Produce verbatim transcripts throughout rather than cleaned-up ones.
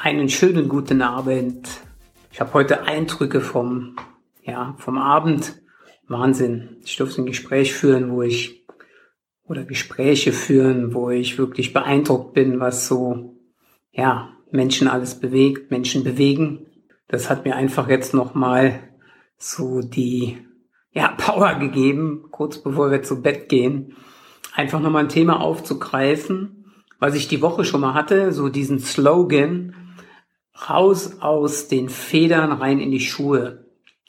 Einen schönen guten Abend. Ich habe heute Eindrücke vom, ja, vom Abend. Wahnsinn. Ich durfte ein Gespräch führen, wo ich, oder Gespräche führen, wo ich wirklich beeindruckt bin, was so, ja, Menschen alles bewegt, Menschen bewegen. Das hat mir einfach jetzt nochmal so die, ja, Power gegeben, kurz bevor wir zu Bett gehen, einfach nochmal ein Thema aufzugreifen, was ich die Woche schon mal hatte, so diesen Slogan, raus aus den Federn, rein in die Schuhe.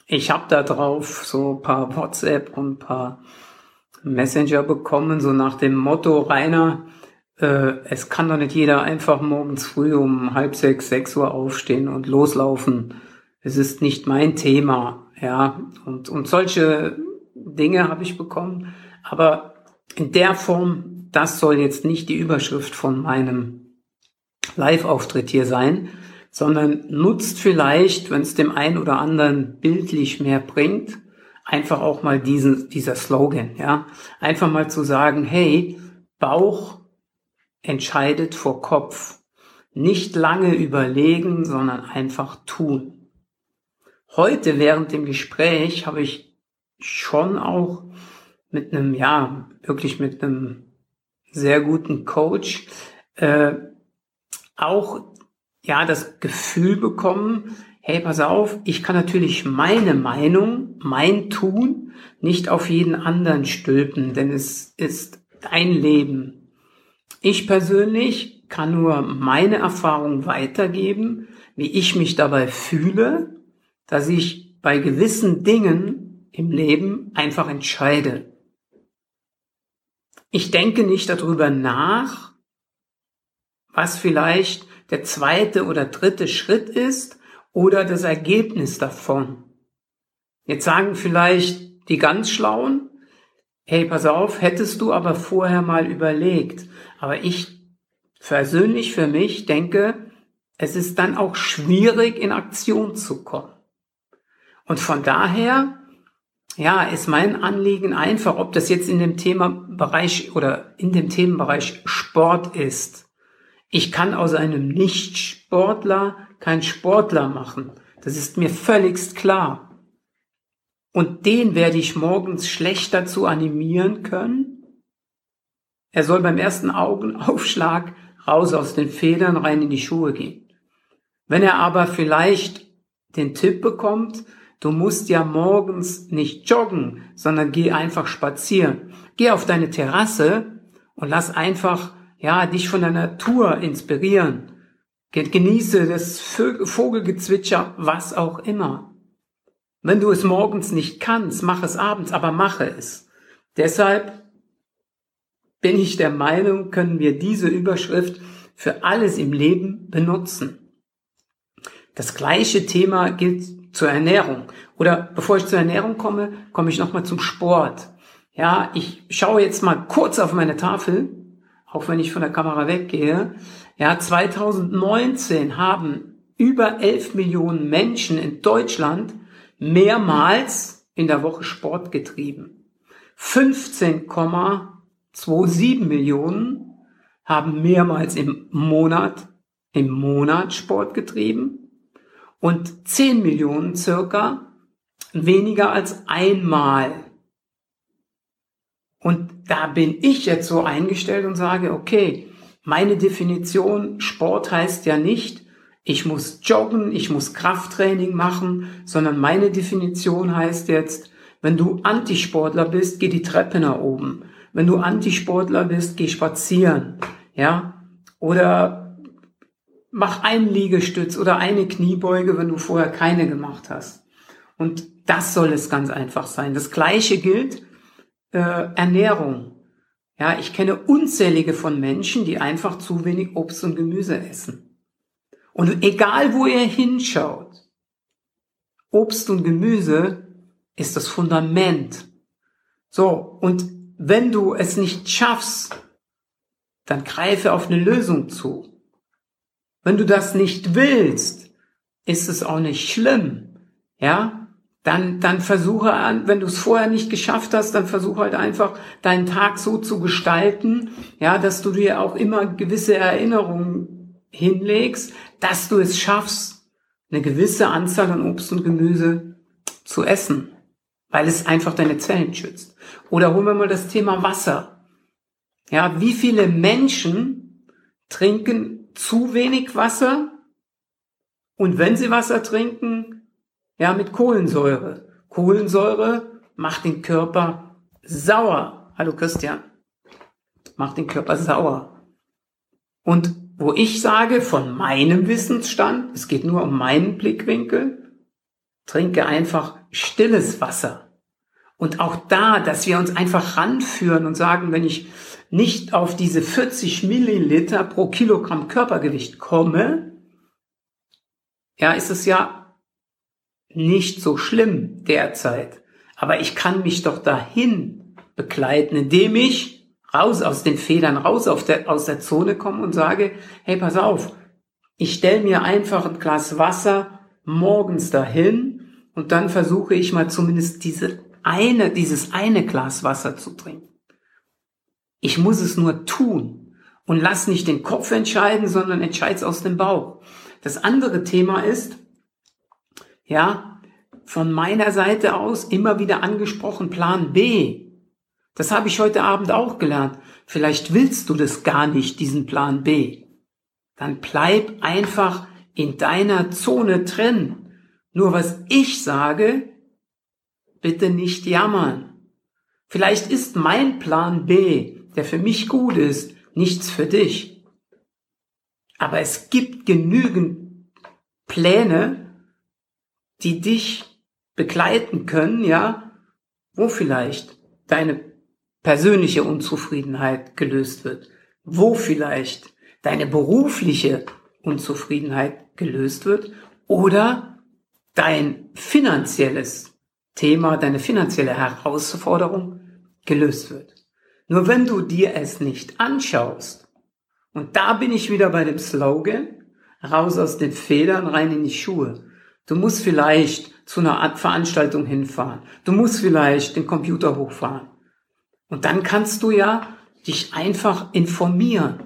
Ich habe da drauf so ein paar WhatsApp und ein paar Messenger bekommen, so nach dem Motto, Rainer, äh, es kann doch nicht jeder einfach morgens früh um halb sechs, sechs Uhr aufstehen und loslaufen. Es ist nicht mein Thema, ja. Und, und solche Dinge habe ich bekommen. Aber in der Form, das soll jetzt nicht die Überschrift von meinem Live-Auftritt hier sein, sondern nutzt vielleicht, wenn es dem einen oder anderen bildlich mehr bringt, einfach auch mal diesen, dieser Slogan, ja. Einfach mal zu sagen, hey, Bauch entscheidet vor Kopf. Nicht lange überlegen, sondern einfach tun. Heute während dem Gespräch habe ich schon auch mit einem, ja, wirklich mit einem sehr guten Coach, äh, auch ja, das Gefühl bekommen, hey, pass auf, ich kann natürlich meine Meinung, mein Tun nicht auf jeden anderen stülpen, denn es ist dein Leben. Ich persönlich kann nur meine Erfahrung weitergeben, wie ich mich dabei fühle, dass ich bei gewissen Dingen im Leben einfach entscheide. Ich denke nicht darüber nach, was vielleicht der zweite oder dritte Schritt ist oder das Ergebnis davon. Jetzt sagen vielleicht die ganz Schlauen, hey, pass auf, hättest du aber vorher mal überlegt. Aber ich persönlich für mich denke, es ist dann auch schwierig, in Aktion zu kommen. Und von daher, ja, ist mein Anliegen einfach, ob das jetzt in dem Themenbereich oder in dem Themenbereich Sport ist. Ich kann aus einem Nicht-Sportler keinen Sportler machen. Das ist mir völligst klar. Und den werde ich morgens schlecht dazu animieren können. Er soll beim ersten Augenaufschlag raus aus den Federn, rein in die Schuhe gehen. Wenn er aber vielleicht den Tipp bekommt, du musst ja morgens nicht joggen, sondern geh einfach spazieren. Geh auf deine Terrasse und lass einfach ja, dich von der Natur inspirieren, genieße das Vogelgezwitscher, was auch immer. Wenn du es morgens nicht kannst, mach es abends, aber mache es. Deshalb bin ich der Meinung, können wir diese Überschrift für alles im Leben benutzen. Das gleiche Thema gilt zur Ernährung. Oder bevor ich zur Ernährung komme, komme ich nochmal zum Sport. Ja, ich schaue jetzt mal kurz auf meine Tafel, auch wenn ich von der Kamera weggehe, ja, zwanzig neunzehn haben über elf Millionen Menschen in Deutschland mehrmals in der Woche Sport getrieben. fünfzehn Komma siebenundzwanzig Millionen haben mehrmals im Monat, im Monat Sport getrieben und zehn Millionen circa weniger als einmal. Und da bin ich jetzt so eingestellt und sage, okay, meine Definition Sport heißt ja nicht, ich muss joggen, ich muss Krafttraining machen, sondern meine Definition heißt jetzt, wenn du Antisportler bist, geh die Treppe nach oben. Wenn du Antisportler bist, geh spazieren, ja, oder mach einen Liegestütz oder eine Kniebeuge, wenn du vorher keine gemacht hast. Und das soll es ganz einfach sein. Das Gleiche gilt Äh, Ernährung. Ja, ich kenne unzählige von Menschen, die einfach zu wenig Obst und Gemüse essen. Und egal, wo ihr hinschaut, Obst und Gemüse ist das Fundament. So, und wenn du es nicht schaffst, dann greife auf eine Lösung zu. Wenn du das nicht willst, ist es auch nicht schlimm. Ja? Dann, dann versuche, wenn du es vorher nicht geschafft hast, dann versuche halt einfach deinen Tag so zu gestalten, ja, dass du dir auch immer gewisse Erinnerungen hinlegst, dass du es schaffst, eine gewisse Anzahl an Obst und Gemüse zu essen, weil es einfach deine Zellen schützt. Oder holen wir mal das Thema Wasser. Ja, wie viele Menschen trinken zu wenig Wasser und wenn sie Wasser trinken, ja, mit Kohlensäure. Kohlensäure macht den Körper sauer. Hallo Christian. Macht den Körper sauer. Und wo ich sage, von meinem Wissensstand, es geht nur um meinen Blickwinkel, trinke einfach stilles Wasser. Und auch da, dass wir uns einfach ranführen und sagen, wenn ich nicht auf diese vierzig Milliliter pro Kilogramm Körpergewicht komme, ja, ist es ja nicht so schlimm derzeit. Aber ich kann mich doch dahin begleiten, indem ich raus aus den Federn, raus auf der, aus der Zone kommen und sage, hey, pass auf, ich stelle mir einfach ein Glas Wasser morgens dahin und dann versuche ich mal zumindest diese eine, dieses eine Glas Wasser zu trinken. Ich muss es nur tun und lass nicht den Kopf entscheiden, sondern entscheide es aus dem Bauch. Das andere Thema ist, ja, von meiner Seite aus immer wieder angesprochen, Plan B. Das habe ich heute Abend auch gelernt. Vielleicht willst du das gar nicht, diesen Plan B. Dann bleib einfach in deiner Zone drin. Nur was ich sage, bitte nicht jammern. Vielleicht ist mein Plan B, der für mich gut ist, nichts für dich. Aber es gibt genügend Pläne, die dich begleiten können, ja, wo vielleicht deine persönliche Unzufriedenheit gelöst wird, wo vielleicht deine berufliche Unzufriedenheit gelöst wird oder dein finanzielles Thema, deine finanzielle Herausforderung gelöst wird. Nur wenn du dir es nicht anschaust, und da bin ich wieder bei dem Slogan, raus aus den Federn, rein in die Schuhe. Du musst vielleicht zu einer Art Veranstaltung hinfahren, du musst vielleicht den Computer hochfahren. Und dann kannst du ja dich einfach informieren.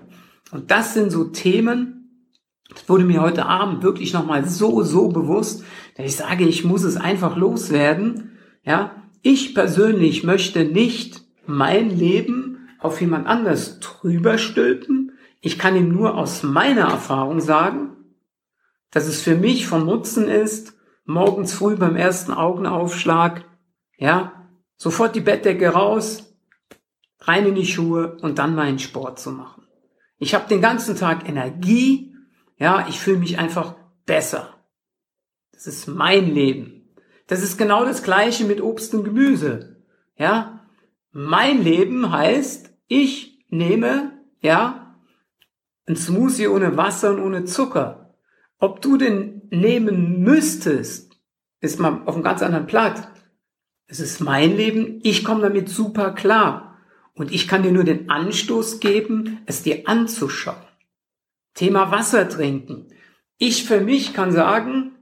Und das sind so Themen, das wurde mir heute Abend wirklich nochmal so, so bewusst, dass ich sage, ich muss es einfach loswerden. Ja, ich persönlich möchte nicht mein Leben auf jemand anders drüber stülpen. Ich kann ihm nur aus meiner Erfahrung sagen, dass es für mich von Nutzen ist, morgens früh beim ersten Augenaufschlag, ja, sofort die Bettdecke raus, rein in die Schuhe und dann meinen Sport zu machen. Ich habe den ganzen Tag Energie, ja, ich fühle mich einfach besser. Das ist mein Leben. Das ist genau das Gleiche mit Obst und Gemüse. Ja, mein Leben heißt, ich nehme, ja, ein Smoothie ohne Wasser und ohne Zucker. Ob du den nehmen müsstest, ist mal auf einem ganz anderen Blatt. Es ist mein Leben, ich komme damit super klar. Und ich kann dir nur den Anstoß geben, es dir anzuschauen. Thema Wasser trinken. Ich für mich kann sagen,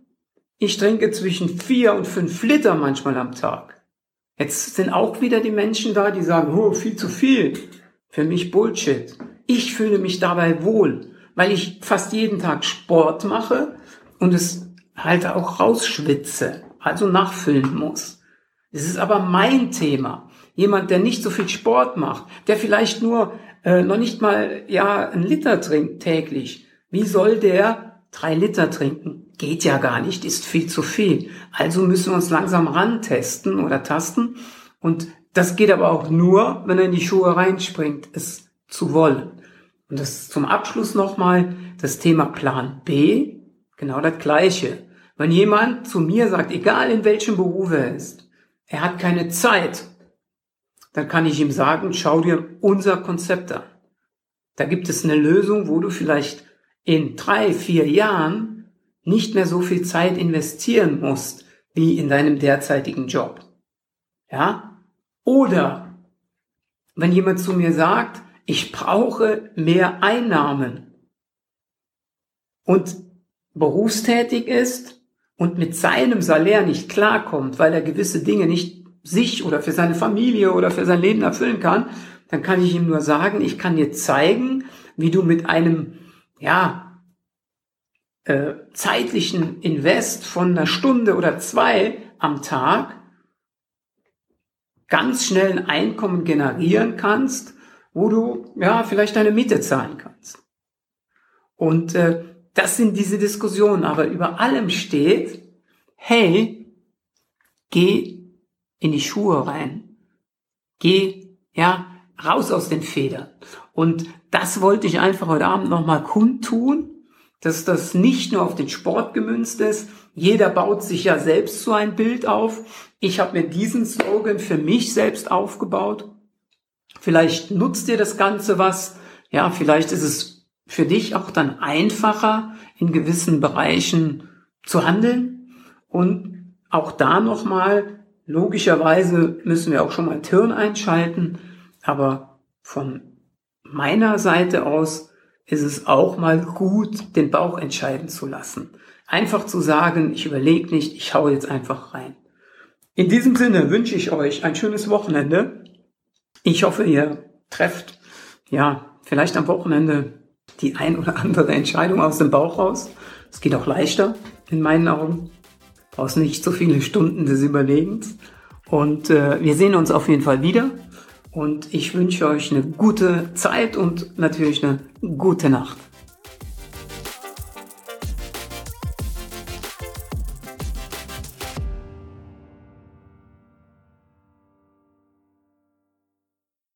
ich trinke zwischen vier und fünf Liter manchmal am Tag. Jetzt sind auch wieder die Menschen da, die sagen, oh, viel zu viel. Für mich Bullshit. Ich fühle mich dabei wohl, weil ich fast jeden Tag Sport mache und es halt auch rausschwitze, also nachfüllen muss. Es ist aber mein Thema. Jemand, der nicht so viel Sport macht, der vielleicht nur äh, noch nicht mal ja einen Liter trinkt täglich. Wie soll der drei Liter trinken? Geht ja gar nicht, ist viel zu viel. Also müssen wir uns langsam rantesten oder tasten. Und das geht aber auch nur, wenn er in die Schuhe reinspringt, es zu wollen. Und das zum Abschluss nochmal das Thema Plan B. Genau das Gleiche. Wenn jemand zu mir sagt, egal in welchem Beruf er ist, er hat keine Zeit, dann kann ich ihm sagen, schau dir unser Konzept an. Da gibt es eine Lösung, wo du vielleicht in drei, vier Jahren nicht mehr so viel Zeit investieren musst, wie in deinem derzeitigen Job. Ja? Oder wenn jemand zu mir sagt, ich brauche mehr Einnahmen und berufstätig ist und mit seinem Salär nicht klarkommt, weil er gewisse Dinge nicht sich oder für seine Familie oder für sein Leben erfüllen kann, dann kann ich ihm nur sagen, ich kann dir zeigen, wie du mit einem, ja, äh, zeitlichen Invest von einer Stunde oder zwei am Tag ganz schnell ein Einkommen generieren kannst, wo du ja vielleicht deine Miete zahlen kannst. Und äh, das sind diese Diskussionen. Aber über allem steht, hey, geh in die Schuhe rein. Geh ja raus aus den Federn. Und das wollte ich einfach heute Abend nochmal kundtun, dass das nicht nur auf den Sport gemünzt ist. Jeder baut sich ja selbst so ein Bild auf. Ich habe mir diesen Slogan für mich selbst aufgebaut. Vielleicht nutzt dir das Ganze was. Ja, vielleicht ist es für dich auch dann einfacher, in gewissen Bereichen zu handeln. Und auch da nochmal, logischerweise müssen wir auch schon mal ein Hirn einschalten. Aber von meiner Seite aus ist es auch mal gut, den Bauch entscheiden zu lassen. Einfach zu sagen, ich überlege nicht, ich hau jetzt einfach rein. In diesem Sinne wünsche ich euch ein schönes Wochenende. Ich hoffe, ihr trefft, ja, vielleicht am Wochenende die ein oder andere Entscheidung aus dem Bauch raus. Es geht auch leichter, in meinen Augen. Du brauchst nicht so viele Stunden des Überlegens. Und äh, wir sehen uns auf jeden Fall wieder. Und ich wünsche euch eine gute Zeit und natürlich eine gute Nacht.